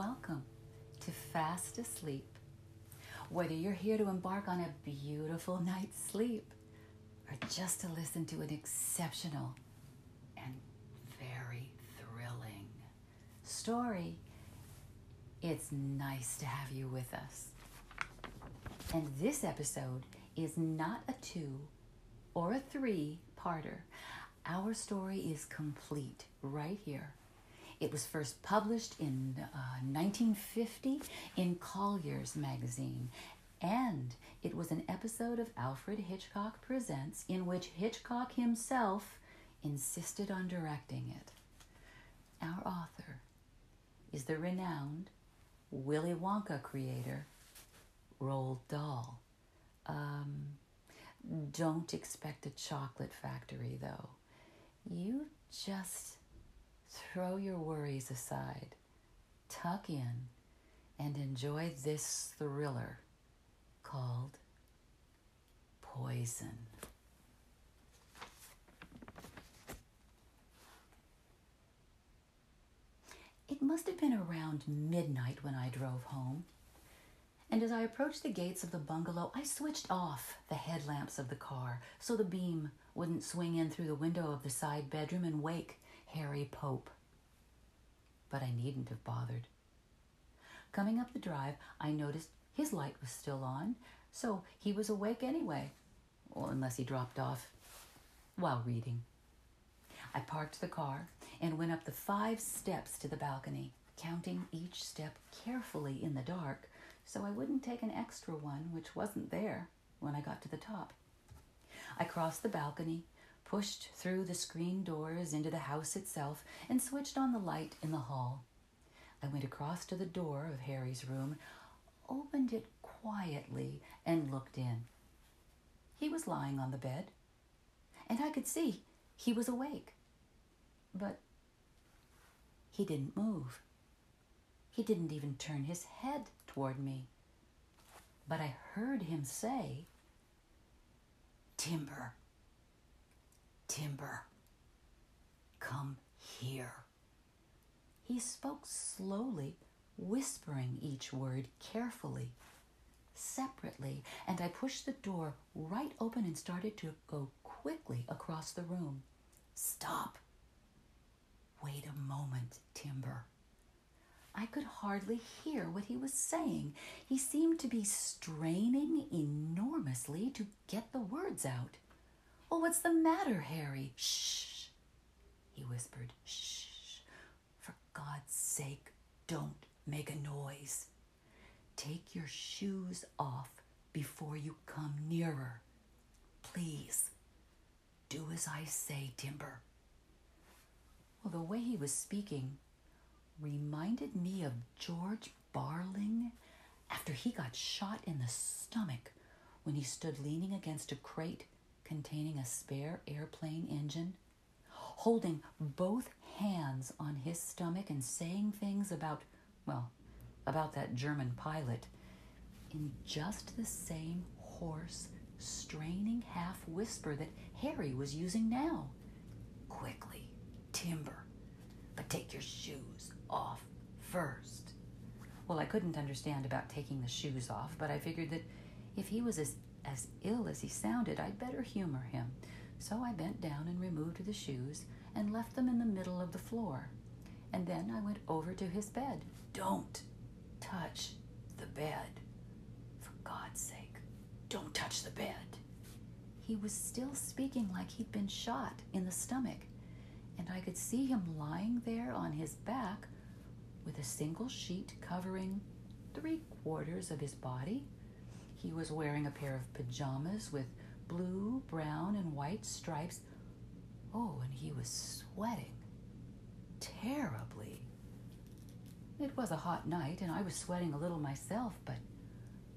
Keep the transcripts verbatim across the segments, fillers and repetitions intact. welcome to Fast Asleep. Whether you're here to embark on a beautiful night's sleep or just to listen to an exceptional and very thrilling story, it's nice to have you with us. And this episode is not a two or a three-parter. Our story is complete right here. It was first published in uh, nineteen fifty in Collier's magazine, and it was an episode of Alfred Hitchcock Presents in which Hitchcock himself insisted on directing it. Our author is the renowned Willy Wonka creator, Roald Dahl. Um, don't expect a chocolate factory, though. You just throw your worries aside, tuck in, and enjoy this thriller called Poison. It must have been around midnight when I drove home, and as I approached the gates of the bungalow, I switched off the headlamps of the car so the beam wouldn't swing in through the window of the side bedroom and wake Harry Pope. But I needn't have bothered. Coming up the drive, I noticed his light was still on, so he was awake anyway, well, unless he dropped off while reading. I parked the car and went up the five steps to the balcony, counting each step carefully in the dark so I wouldn't take an extra one which wasn't there when I got to the top. I crossed the balcony, pushed through the screen doors into the house itself, and switched on the light in the hall. I went across to the door of Harry's room, opened it quietly, and looked in. He was lying on the bed, and I could see he was awake. But he didn't move. He didn't even turn his head toward me. But I heard him say, "Timber, Timber, come here." He spoke slowly, whispering each word carefully, separately, and I pushed the door right open and started to go quickly across the room. "Stop. Wait a moment, Timber." I could hardly hear what he was saying. He seemed to be straining enormously to get the words out. "Oh, what's the matter, Harry?" "Shh," he whispered. "Shh. For God's sake, don't make a noise. Take your shoes off before you come nearer. Please, do as I say, Timber." Well, the way he was speaking reminded me of George Barling after he got shot in the stomach when he stood leaning against a crate containing a spare airplane engine, holding both hands on his stomach and saying things about, well, about that German pilot in just the same hoarse, straining half-whisper that Harry was using now. "Quickly, Timber, but take your shoes off first." Well, I couldn't understand about taking the shoes off, but I figured that if he was as, as ill as he sounded, I'd better humor him. So I bent down and removed the shoes and left them in the middle of the floor. And then I went over to his bed. "Don't touch the bed. For God's sake, don't touch the bed." He was still speaking like he'd been shot in the stomach, and I could see him lying there on his back with a single sheet covering three quarters of his body. He was wearing a pair of pajamas with blue, brown, and white stripes. Oh, and he was sweating terribly. It was a hot night, and I was sweating a little myself, but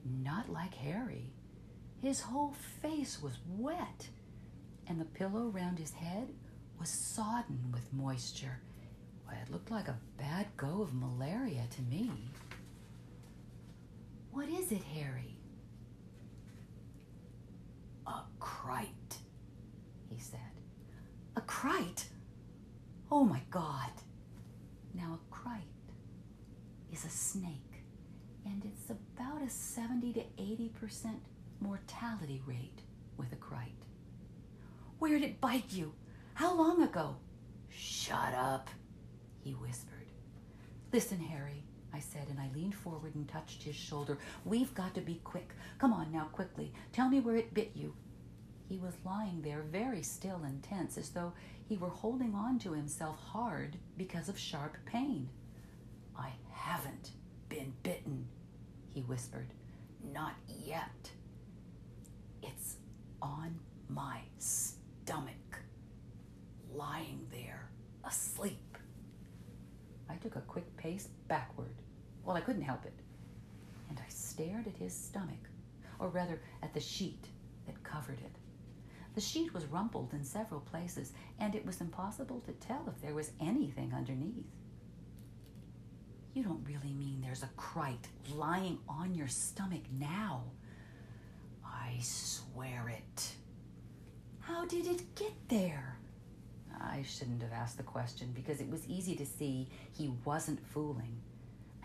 not like Harry. His whole face was wet, and the pillow round his head was sodden with moisture. Well, it looked like a bad go of malaria to me. "What is it, Harry?" "A krait," he said. "A krait? Oh my God." Now a krait is a snake, and it's about a seventy to eighty percent mortality rate with a krait. Where did it bite you? How long ago? Shut up, he whispered. Listen, Harry, I said, and I leaned forward and touched his shoulder. We've got to be quick. Come on now, quickly. Tell me where it bit you. He was lying there very still and tense, as though he were holding on to himself hard because of sharp pain. I haven't been bitten, he whispered. Not yet. It's on my stomach, lying there, asleep. I took a quick pace backward. Well, I couldn't help it. And I stared at his stomach, or rather at the sheet that covered it. The sheet was rumpled in several places, and it was impossible to tell if there was anything underneath. You don't really mean there's a krait lying on your stomach now? I swear it. How did it get there? I shouldn't have asked the question, because it was easy to see he wasn't fooling.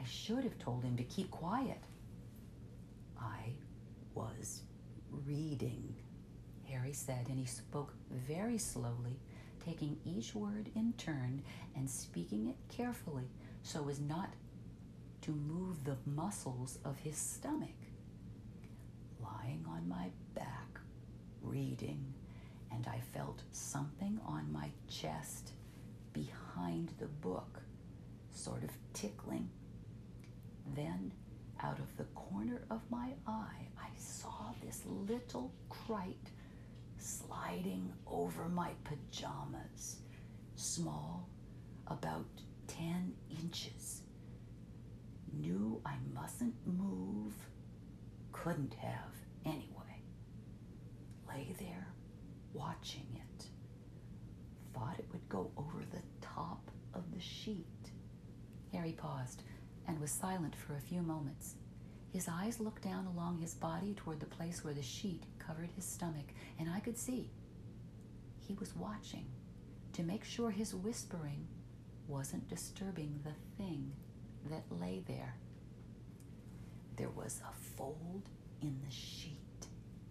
I should have told him to keep quiet. I was reading, Harry said, and he spoke very slowly, taking each word in turn and speaking it carefully so as not to move the muscles of his stomach. Lying on my back, reading, and I felt something on my chest behind the book, sort of tickling. Then, out of the corner of my eye, I saw this little krait sliding over my pajamas, small, about ten inches. Knew I mustn't move, couldn't have anyway. Lay there, watching it. Thought it would go over the top of the sheet. Harry paused and was silent for a few moments. His eyes looked down along his body toward the place where the sheet covered his stomach, and I could see he was watching to make sure his whispering wasn't disturbing the thing that lay there. There was a fold in the sheet,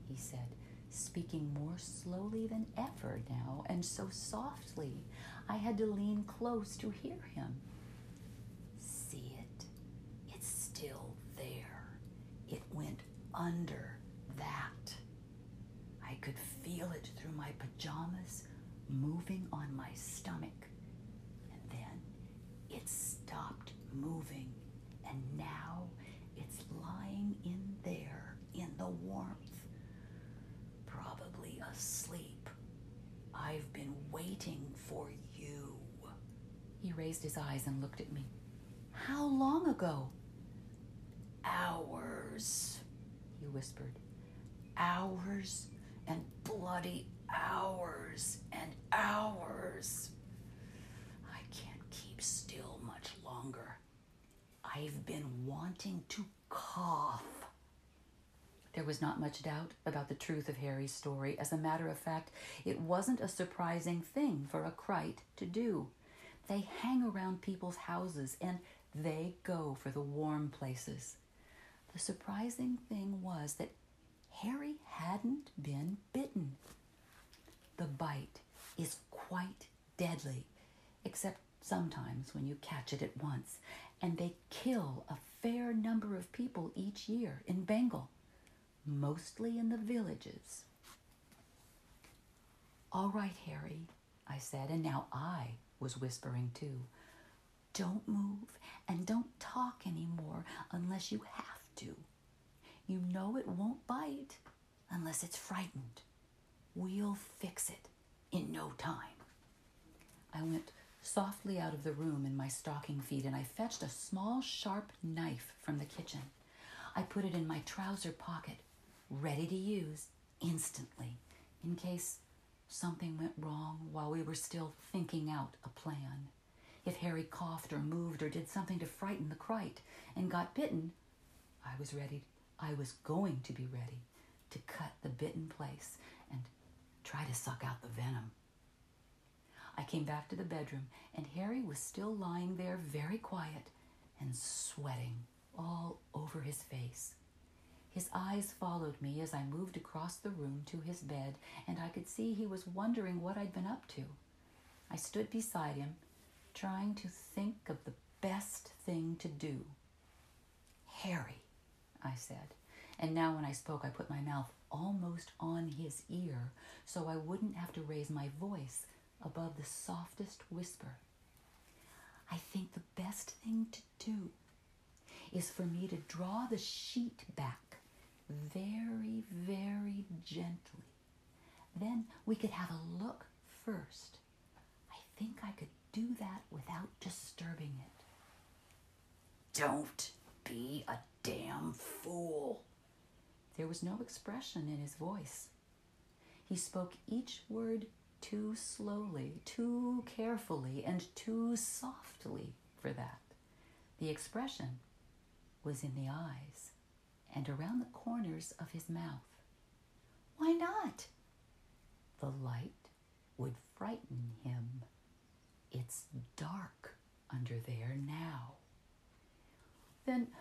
he said, speaking more slowly than ever now, and so softly I had to lean close to hear him. See it? It's still there. It went under that. I could feel it through my pajamas, moving on my stomach. And then it stopped moving, and now it's lying in there in the warmth. Probably asleep. I've been waiting for you. He raised his eyes and looked at me. How long ago? Hours, he whispered. Hours and bloody hours and hours. I can't keep still much longer. I've been wanting to cough. There was not much doubt about the truth of Harry's story. As a matter of fact, it wasn't a surprising thing for a krait to do. They hang around people's houses, and they go for the warm places. The surprising thing was that Harry hadn't been bitten. The bite is quite deadly, except sometimes when you catch it at once, and they kill a fair number of people each year in Bengal. Mostly in the villages. All right, Harry, I said, and now I was whispering too. Don't move and don't talk anymore unless you have to. You know it won't bite unless it's frightened. We'll fix it in no time. I went softly out of the room in my stocking feet, and I fetched a small, sharp knife from the kitchen. I put it in my trouser pocket, ready to use instantly, in case something went wrong while we were still thinking out a plan. If Harry coughed or moved or did something to frighten the krait and got bitten, I was ready, I was going to be ready to cut the bitten place and try to suck out the venom. I came back to the bedroom, and Harry was still lying there very quiet, and sweating all over his face. His eyes followed me as I moved across the room to his bed, and I could see he was wondering what I'd been up to. I stood beside him, trying to think of the best thing to do. "Harry," I said, and now when I spoke, I put my mouth almost on his ear so I wouldn't have to raise my voice above the softest whisper. "I think the best thing to do is for me to draw the sheet back very, very gently. Then we could have a look first. I think I could do that without disturbing it." "Don't be a damn fool." There was no expression in his voice. He spoke each word too slowly, too carefully, and too softly for that. The expression was in the eyes and around the corners of his mouth. "Why not?" "The light would frighten him. It's dark under there now." "Then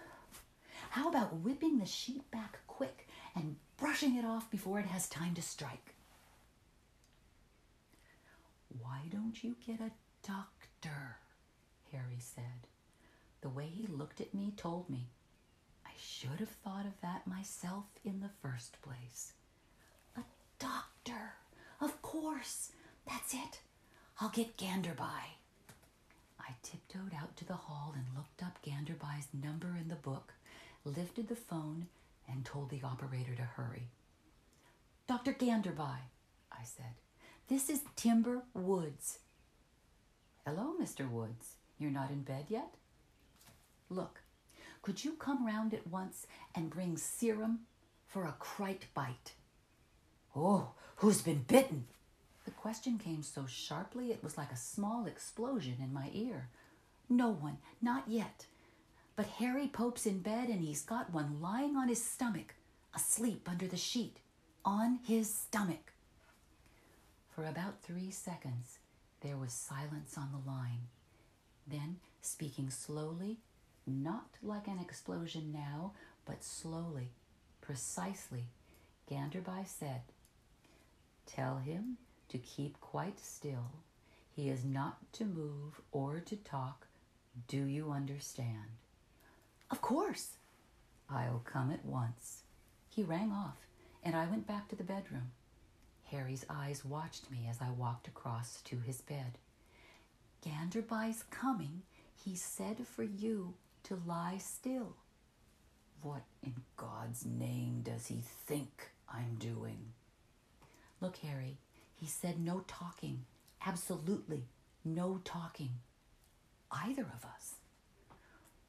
how about whipping the sheet back quick and brushing it off before it has time to strike?" "Why don't you get a doctor?" Harry said. The way he looked at me told me I should have thought of that myself in the first place. "A doctor, of course. That's it. I'll get Ganderbai." I tiptoed out to the hall and looked up Ganderbai's number in the book, lifted the phone, and told the operator to hurry. "Doctor Ganderbai," I said, "this is Timber Woods." "Hello, Mister Woods. You're not in bed yet? Look. Could you come round at once and bring serum for a krait bite?" "Oh, who's been bitten?" The question came so sharply it was like a small explosion in my ear. "No one, not yet. But Harry Pope's in bed and he's got one lying on his stomach, asleep under the sheet, on his stomach." For about three seconds, there was silence on the line. Then, speaking slowly, not like an explosion now, but slowly, precisely, Ganderbai said, "Tell him to keep quite still. He is not to move or to talk. Do you understand?" "Of course." "I'll come at once." He rang off, and I went back to the bedroom. Harry's eyes watched me as I walked across to his bed. "Ganderbai's coming. He said for you to lie still." "What in God's name does he think I'm doing?" "Look, Harry, he said no talking. Absolutely no talking. Either of us."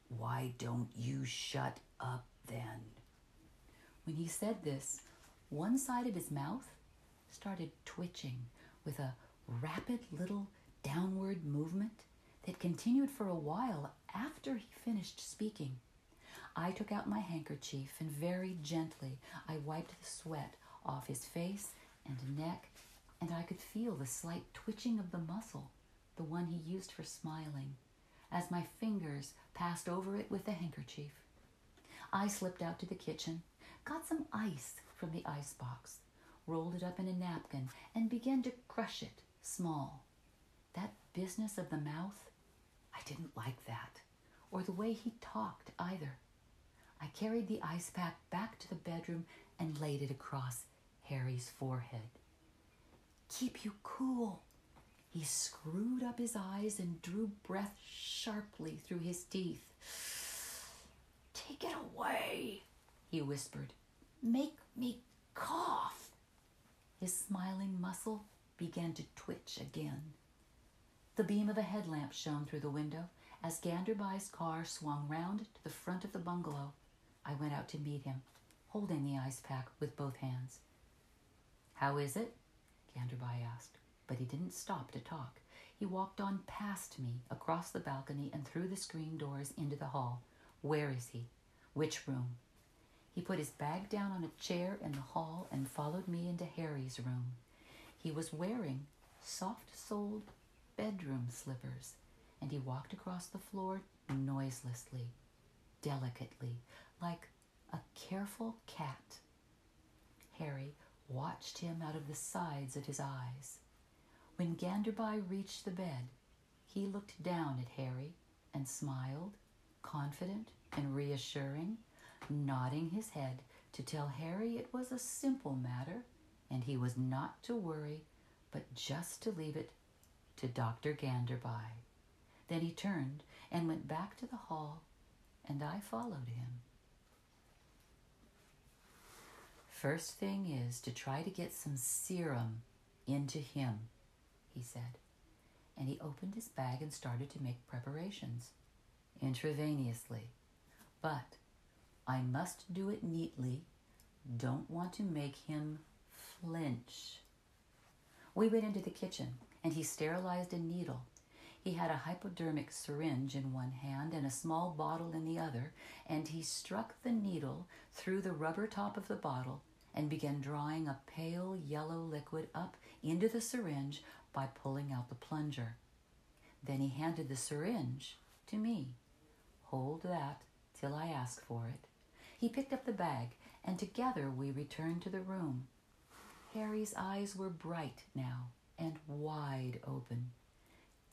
"Why don't you shut up then?" When he said this, one side of his mouth started twitching with a rapid little downward movement that continued for a while after he finished speaking. I took out my handkerchief and very gently I wiped the sweat off his face and neck, and I could feel the slight twitching of the muscle, the one he used for smiling, as my fingers passed over it with the handkerchief. I slipped out to the kitchen, got some ice from the icebox, rolled it up in a napkin, and began to crush it small. That business of the mouth, I didn't like that, or the way he talked either. I carried the ice pack back to the bedroom and laid it across Harry's forehead. "Keep you cool." He screwed up his eyes and drew breath sharply through his teeth. "Take it away," he whispered. "Make me cough." His smiling muscle began to twitch again. The beam of a headlamp shone through the window as Ganderbai's car swung round to the front of the bungalow. I went out to meet him, holding the ice pack with both hands. "How is it?" Ganderbai asked, but he didn't stop to talk. He walked on past me, across the balcony, and through the screen doors into the hall. "Where is he? Which room?" He put his bag down on a chair in the hall and followed me into Harry's room. He was wearing soft-soled bedroom slippers, and he walked across the floor noiselessly, delicately, like a careful cat. Harry watched him out of the sides of his eyes. When Ganderbai reached the bed, he looked down at Harry and smiled, confident and reassuring, nodding his head to tell Harry it was a simple matter and he was not to worry, but just to leave it to Doctor Ganderbai. Then he turned and went back to the hall, and I followed him. First thing is to try to get some serum into him, he said, and he opened his bag and started to make preparations intravenously. But I must do it neatly. Don't want to make him flinch. We went into the kitchen, and he sterilized a needle. He had a hypodermic syringe in one hand and a small bottle in the other, and he struck the needle through the rubber top of the bottle and began drawing a pale yellow liquid up into the syringe by pulling out the plunger. Then he handed the syringe to me. Hold that till I ask for it. He picked up the bag, and together we returned to the room. Harry's eyes were bright now and wide open.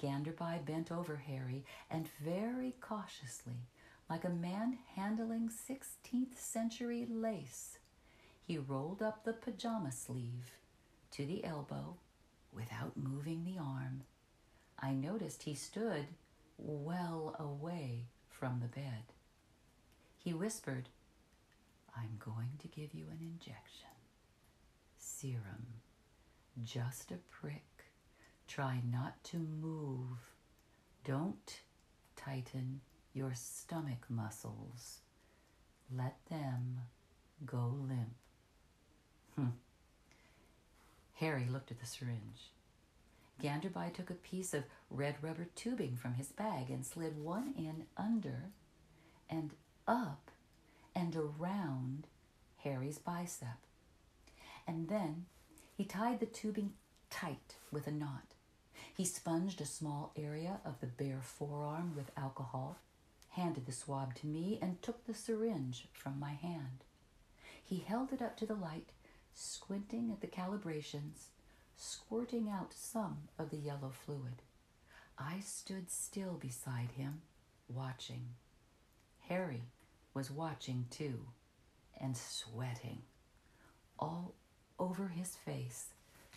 Ganderbai bent over Harry and very cautiously, like a man handling sixteenth century lace, he rolled up the pajama sleeve to the elbow without moving the arm. I noticed he stood well away from the bed. He whispered, "I'm going to give you an injection. Serum. Just a prick. Try not to move. Don't tighten your stomach muscles. Let them go limp." Hmm. Harry looked at the syringe. Ganderbai took a piece of red rubber tubing from his bag and slid one end under and up and around Harry's bicep. And then he tied the tubing tight with a knot. He sponged a small area of the bare forearm with alcohol, handed the swab to me, and took the syringe from my hand. He held it up to the light, squinting at the calibrations, squirting out some of the yellow fluid. I stood still beside him, watching. Harry was watching too, and sweating all over his face,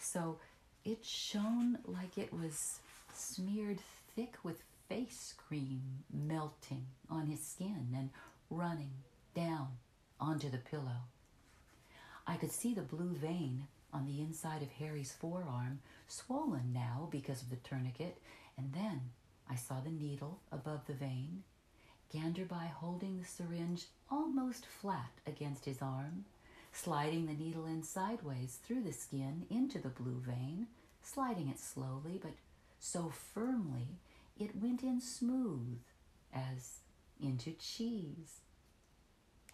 so it shone like it was smeared thick with face cream melting on his skin and running down onto the pillow. I could see the blue vein on the inside of Harry's forearm, swollen now because of the tourniquet, and then I saw the needle above the vein, Ganderbai holding the syringe almost flat against his arm, sliding the needle in sideways through the skin into the blue vein, sliding it slowly but so firmly it went in smooth as into cheese.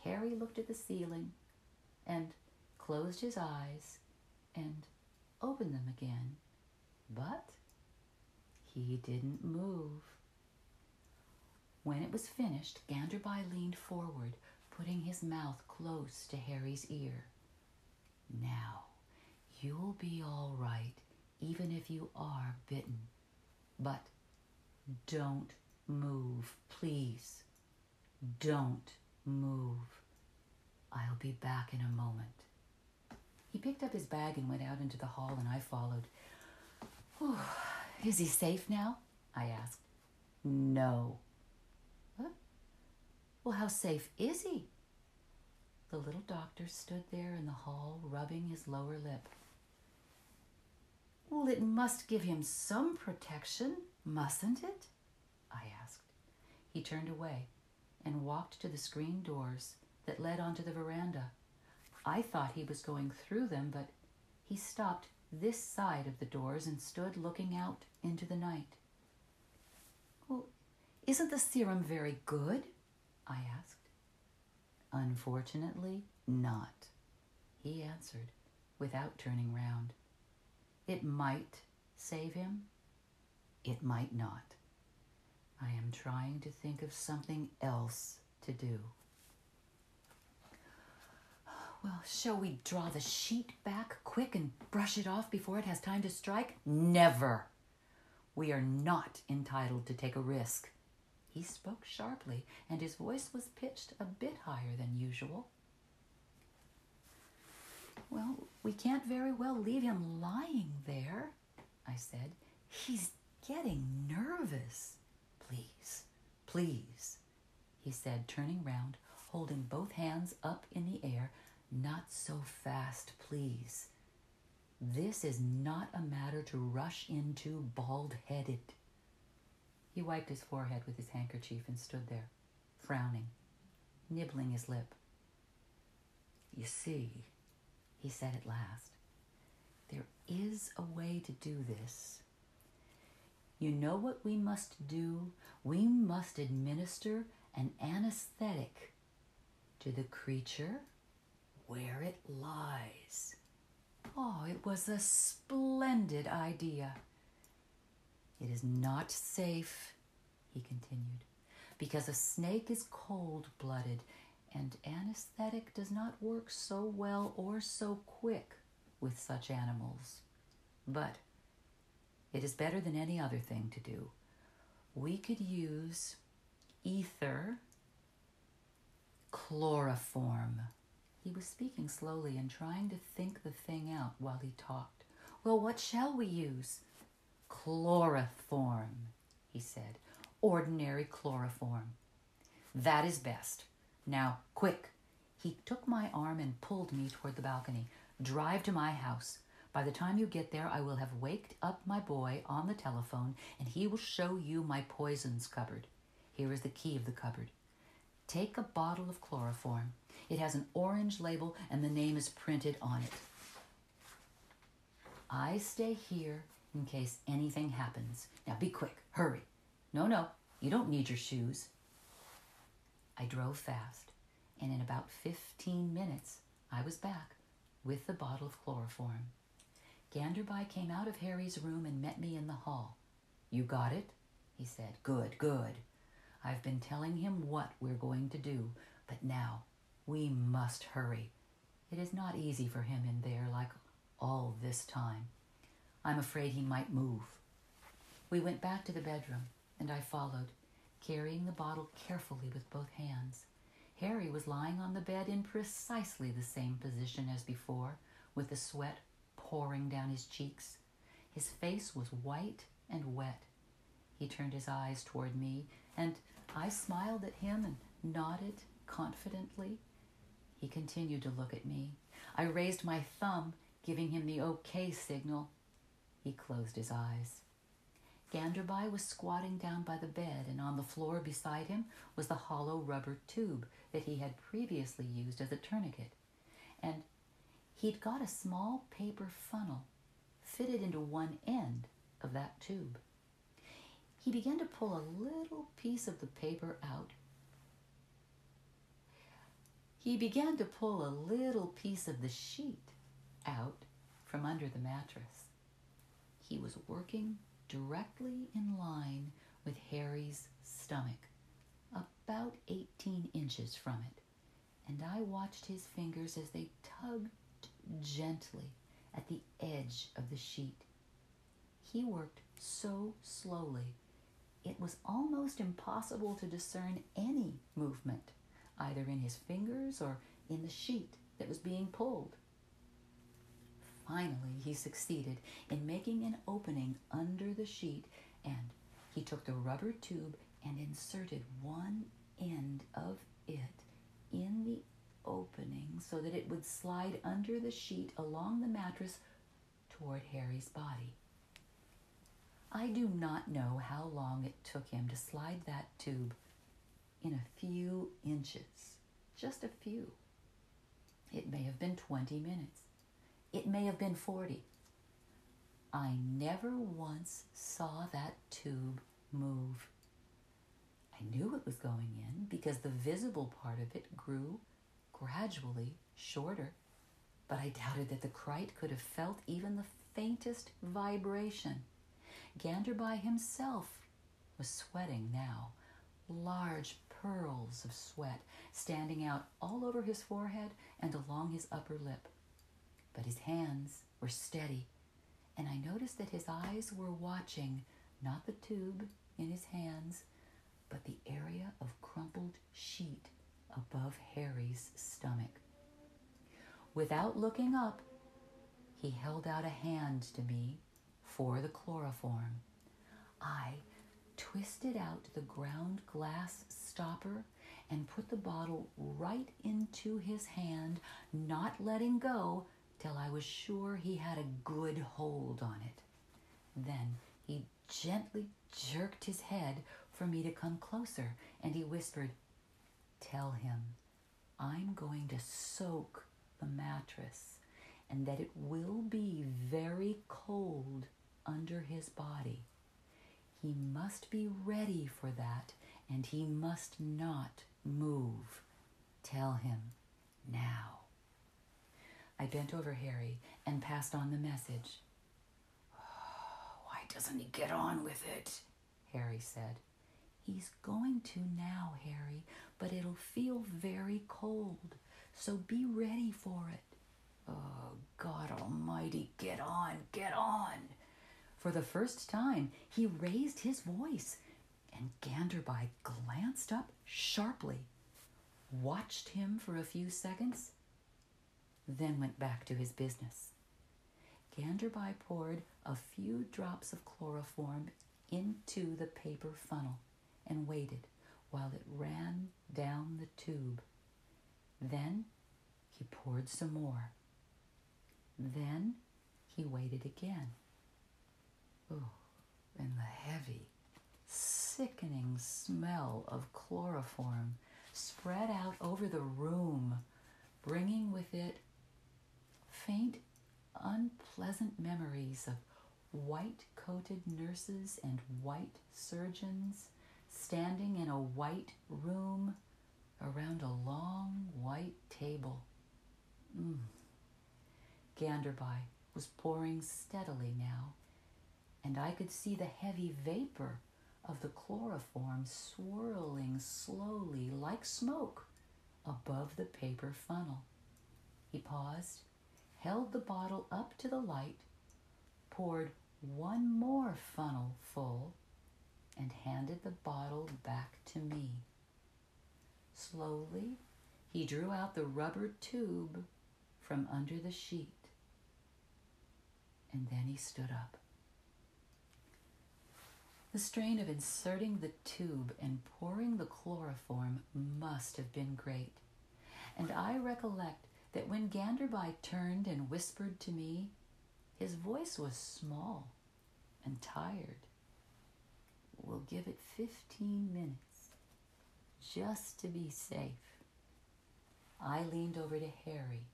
Harry looked at the ceiling and closed his eyes and opened them again, but he didn't move. When it was finished, Ganderbai leaned forward, putting his mouth close to Harry's ear. "Now, you'll be all right, even if you are bitten. But don't move, please. Don't move. I'll be back in a moment." He picked up his bag and went out into the hall, and I followed. "Whew, is he safe now?" I asked. "No." "Well, how safe is he?" The little doctor stood there in the hall, rubbing his lower lip. "Well, it must give him some protection, mustn't it?" I asked. He turned away and walked to the screen doors that led onto the veranda. I thought he was going through them, but he stopped this side of the doors and stood looking out into the night. "Well, isn't the serum very good?" I asked. "Unfortunately, not," he answered without turning round. "It might save him. It might not. I am trying to think of something else to do. Well, shall we draw the sheet back quick and brush it off before it has time to strike? Never. We are not entitled to take a risk. He spoke sharply, and his voice was pitched a bit higher than usual. Well, we can't very well leave him lying there, I said. He's getting nervous. Please, please, he said, turning round, holding both hands up in the air. Not so fast, please. This is not a matter to rush into bald-headed. He wiped his forehead with his handkerchief and stood there, frowning, nibbling his lip. You see, he said at last, there is a way to do this. You know what we must do? We must administer an anesthetic to the creature where it lies. Oh, it was a splendid idea. It is not safe, he continued, because a snake is cold-blooded and anesthetic does not work so well or so quick with such animals. But it is better than any other thing to do. We could use ether, chloroform. He was speaking slowly and trying to think the thing out while he talked. Well, what shall we use? Chloroform, he said. Ordinary chloroform. That is best. Now, quick. He took my arm and pulled me toward the balcony. Drive to my house. By the time you get there, I will have waked up my boy on the telephone, and he will show you my poisons cupboard. Here is the key of the cupboard. Take a bottle of chloroform. It has an orange label, and the name is printed on it. I stay here in case anything happens. Now be quick, hurry. No, no, you don't need your shoes. I drove fast, and in about fifteen minutes, I was back with the bottle of chloroform. Ganderbai came out of Harry's room and met me in the hall. You got it? He said. Good, good. I've been telling him what we're going to do, but now we must hurry. It is not easy for him in there like all this time. I'm afraid he might move. We went back to the bedroom, and I followed, carrying the bottle carefully with both hands. Harry was lying on the bed in precisely the same position as before, with the sweat pouring down his cheeks. His face was white and wet. He turned his eyes toward me, and I smiled at him and nodded confidently. He continued to look at me. I raised my thumb, giving him the okay signal. He closed his eyes. Ganderbai was squatting down by the bed, and on the floor beside him was the hollow rubber tube that he had previously used as a tourniquet. And he'd got a small paper funnel fitted into one end of that tube. He began to pull a little piece of the paper out. He began to pull a little piece of the sheet out from under the mattress. He was working directly in line with Harry's stomach, about eighteen inches from it, and I watched his fingers as they tugged gently at the edge of the sheet. He worked so slowly, it was almost impossible to discern any movement, either in his fingers or in the sheet that was being pulled. Finally, he succeeded in making an opening under the sheet, and he took the rubber tube and inserted one end of it in the opening so that it would slide under the sheet along the mattress toward Harry's body. I do not know how long it took him to slide that tube in a few inches, just a few. It may have been twenty minutes. It may have been forty. I never once saw that tube move. I knew it was going in because the visible part of it grew gradually shorter, but I doubted that the krait could have felt even the faintest vibration. Ganderbai himself was sweating now, large pearls of sweat standing out all over his forehead and along his upper lip. But his hands were steady, and I noticed that his eyes were watching, not the tube in his hands, but the area of crumpled sheet above Harry's stomach. Without looking up, he held out a hand to me for the chloroform. I twisted out the ground glass stopper and put the bottle right into his hand, not letting go till I was sure he had a good hold on it. Then he gently jerked his head for me to come closer, and he whispered, "Tell him I'm going to soak the mattress and that it will be very cold under his body. He must be ready for that, and he must not move. Tell him now." I bent over Harry and passed on the message. "Oh, why doesn't he get on with it?" Harry said. "He's going to now, Harry, but it'll feel very cold, so be ready for it." "Oh, God Almighty, get on, get on." For the first time, he raised his voice, and Ganderbai glanced up sharply, watched him for a few seconds, then went back to his business. Ganderbai poured a few drops of chloroform into the paper funnel and waited while it ran down the tube. Then he poured some more. Then he waited again. Oh, and the heavy, sickening smell of chloroform spread out over the room, bringing with it faint, unpleasant memories of white-coated nurses and white surgeons standing in a white room around a long white table. Mm. Ganderbai was pouring steadily now, and I could see the heavy vapor of the chloroform swirling slowly like smoke above the paper funnel. He paused, held the bottle up to the light, poured one more funnel full, and handed the bottle back to me. Slowly, he drew out the rubber tube from under the sheet, and then he stood up. The strain of inserting the tube and pouring the chloroform must have been great, and I recollect that when Ganderbai turned and whispered to me, his voice was small and tired. "We'll give it fifteen minutes, just to be safe." I leaned over to Harry.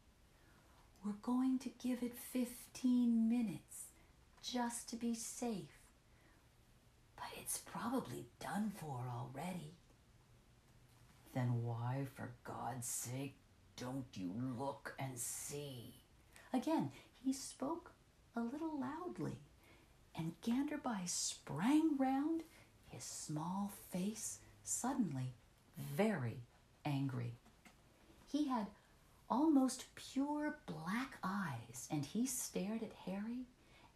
"We're going to give it fifteen minutes, just to be safe. But it's probably done for already." "Then why, for God's sake, don't you look and see?" Again, he spoke a little loudly, and Ganderbai sprang round, his small face suddenly very angry. He had almost pure black eyes, and he stared at Harry,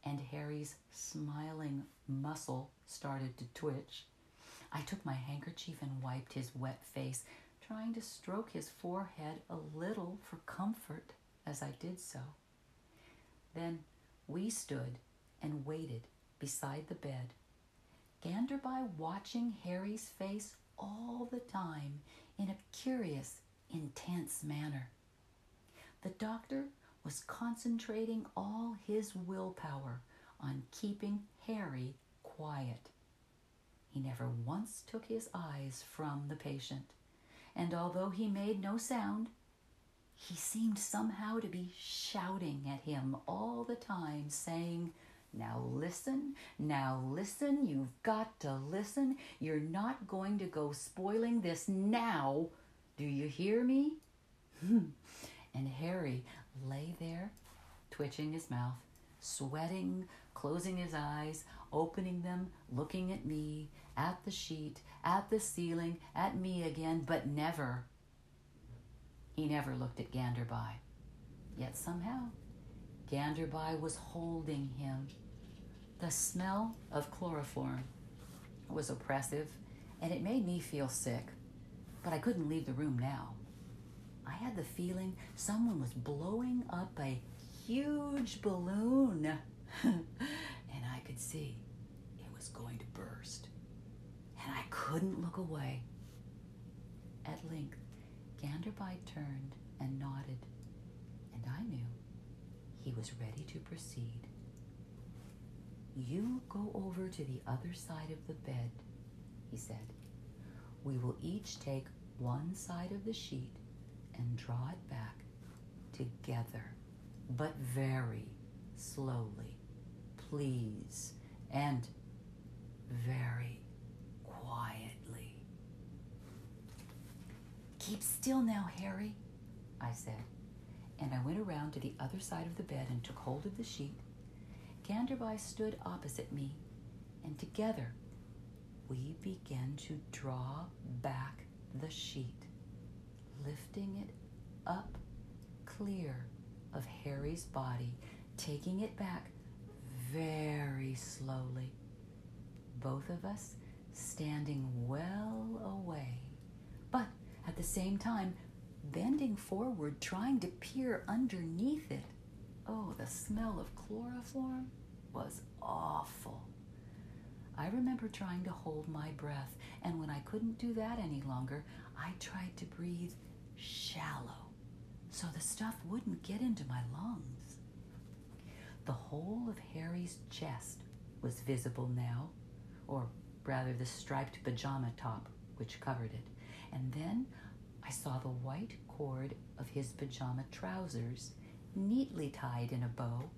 and Harry's smiling muscle started to twitch. I took my handkerchief and wiped his wet face, trying to stroke his forehead a little for comfort as I did so. Then we stood and waited beside the bed, Ganderbai watching Harry's face all the time in a curious, intense manner. The doctor was concentrating all his willpower on keeping Harry quiet. He never once took his eyes from the patient, and although he made no sound, he seemed somehow to be shouting at him all the time, saying, "Now listen, now listen, you've got to listen. You're not going to go spoiling this now. Do you hear me?" And Harry lay there, twitching his mouth, sweating, closing his eyes, opening them, looking at me, at the sheet, at the ceiling, at me again, but never. He never looked at Ganderbai. Yet somehow, Ganderbai was holding him. The smell of chloroform was oppressive, and it made me feel sick, but I couldn't leave the room now. I had the feeling someone was blowing up a huge balloon, and I could see it was going to burst, and I couldn't look away. At length, Ganderbai turned and nodded, and I knew he was ready to proceed. "You go over to the other side of the bed," he said. "We will each take one side of the sheet and draw it back together, but very slowly, please, and very quietly." "Keep still now, Harry," I said, and I went around to the other side of the bed and took hold of the sheet. Ganderbai stood opposite me, and together we began to draw back the sheet, lifting it up clear of Harry's body, taking it back very slowly, both of us standing well away, but at the same time bending forward, trying to peer underneath it. Oh, the smell of chloroform was awful. I remember trying to hold my breath, and when I couldn't do that any longer, I tried to breathe shallow so the stuff wouldn't get into my lungs. The whole of Harry's chest was visible now, or rather the striped pajama top which covered it, and then I saw the white cord of his pajama trousers neatly tied in a bow.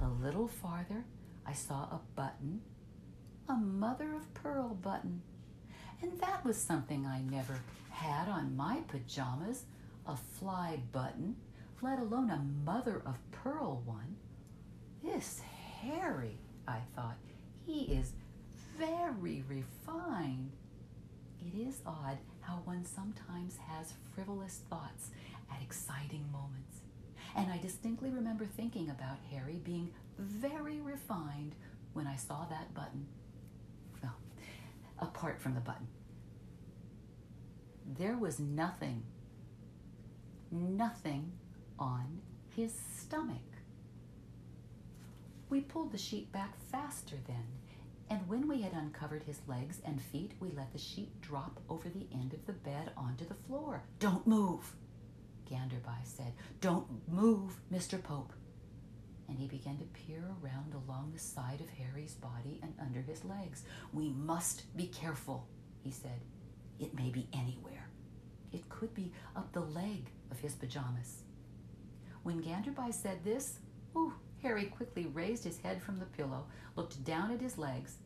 A little farther, I saw a button, a mother-of-pearl button, and that was something I never had on my pajamas, a fly button, let alone a mother-of-pearl one. "This Harry," I thought, "he is very refined." It is odd how one sometimes has frivolous thoughts at exciting moments. And I distinctly remember thinking about Harry being very refined when I saw that button. Well, apart from the button, there was nothing, nothing on his stomach. We pulled the sheet back faster then, and when we had uncovered his legs and feet, we let the sheet drop over the end of the bed onto the floor. "Don't move," Ganderbai said. "Don't move, Mister Pope." And he began to peer around along the side of Harry's body and under his legs. "We must be careful," he said. "It may be anywhere. It could be up the leg of his pajamas." When Ganderbai said this, ooh, Harry quickly raised his head from the pillow, looked down at his legs.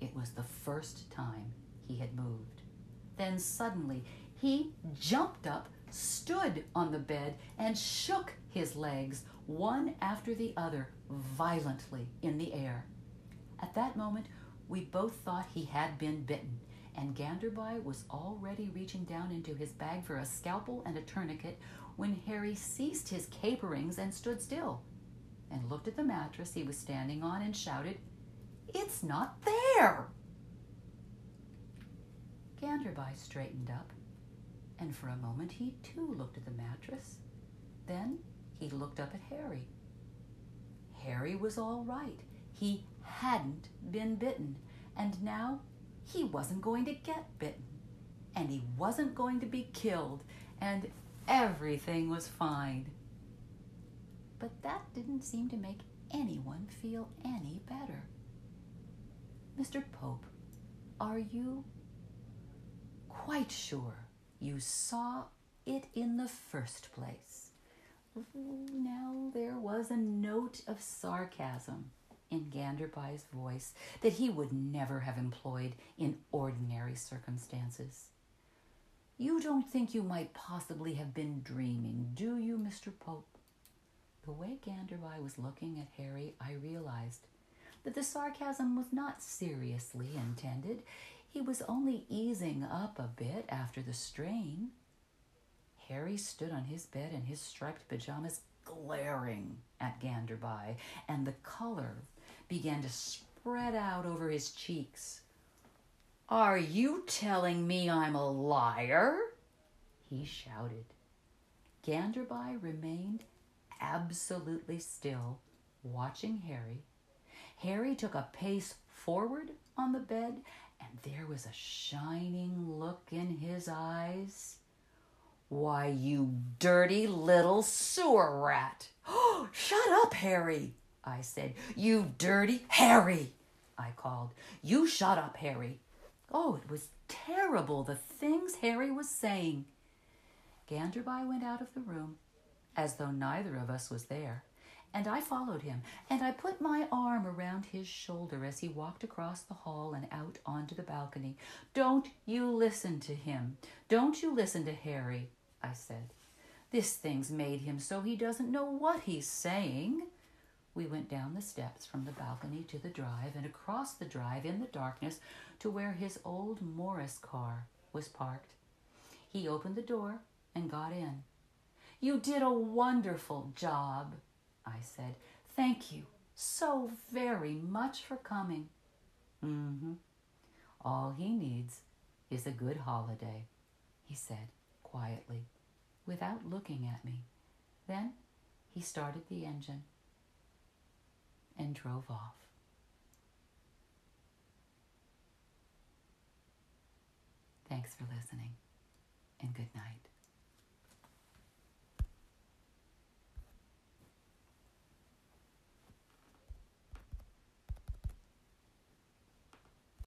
It was the first time he had moved. Then suddenly he jumped up, stood on the bed, and shook his legs, one after the other, violently in the air. At that moment, we both thought he had been bitten, and Ganderbai was already reaching down into his bag for a scalpel and a tourniquet when Harry ceased his caperings and stood still, and looked at the mattress he was standing on and shouted, "It's not there!" Ganderbai straightened up, and for a moment he too looked at the mattress. Then he looked up at Harry. Harry was all right. He hadn't been bitten, and now he wasn't going to get bitten, and he wasn't going to be killed, and everything was fine. But that didn't seem to make anyone feel any better. "Mister Pope, are you quite sure you saw it in the first place?" Now there was a note of sarcasm in Ganderbai's voice that he would never have employed in ordinary circumstances. "You don't think you might possibly have been dreaming, do you, Mister Pope?" The way Ganderbai was looking at Harry, I realized that the sarcasm was not seriously intended. He was only easing up a bit after the strain. Harry stood on his bed in his striped pajamas, glaring at Ganderbai, and the color began to spread out over his cheeks. "Are you telling me I'm a liar?" he shouted. Ganderbai remained absolutely still, watching Harry. Harry took a pace forward on the bed, and there was a shining look in his eyes. "Why, you dirty little sewer rat!" "Oh, shut up, Harry!" I said. "You dirty Harry!" I called. "You shut up, Harry!" Oh, it was terrible, the things Harry was saying. Ganderbai went out of the room, as though neither of us was there, and I followed him, and I put my arm around his shoulder as he walked across the hall and out onto the balcony. "Don't you listen to him. Don't you listen to Harry," I said. "This thing's made him so he doesn't know what he's saying." We went down the steps from the balcony to the drive and across the drive in the darkness to where his old Morris car was parked. He opened the door and got in. "You did a wonderful job," I said. "Thank you so very much for coming." Mm-hmm. "All he needs is a good holiday," he said quietly, without looking at me. Then he started the engine and drove off. Thanks for listening.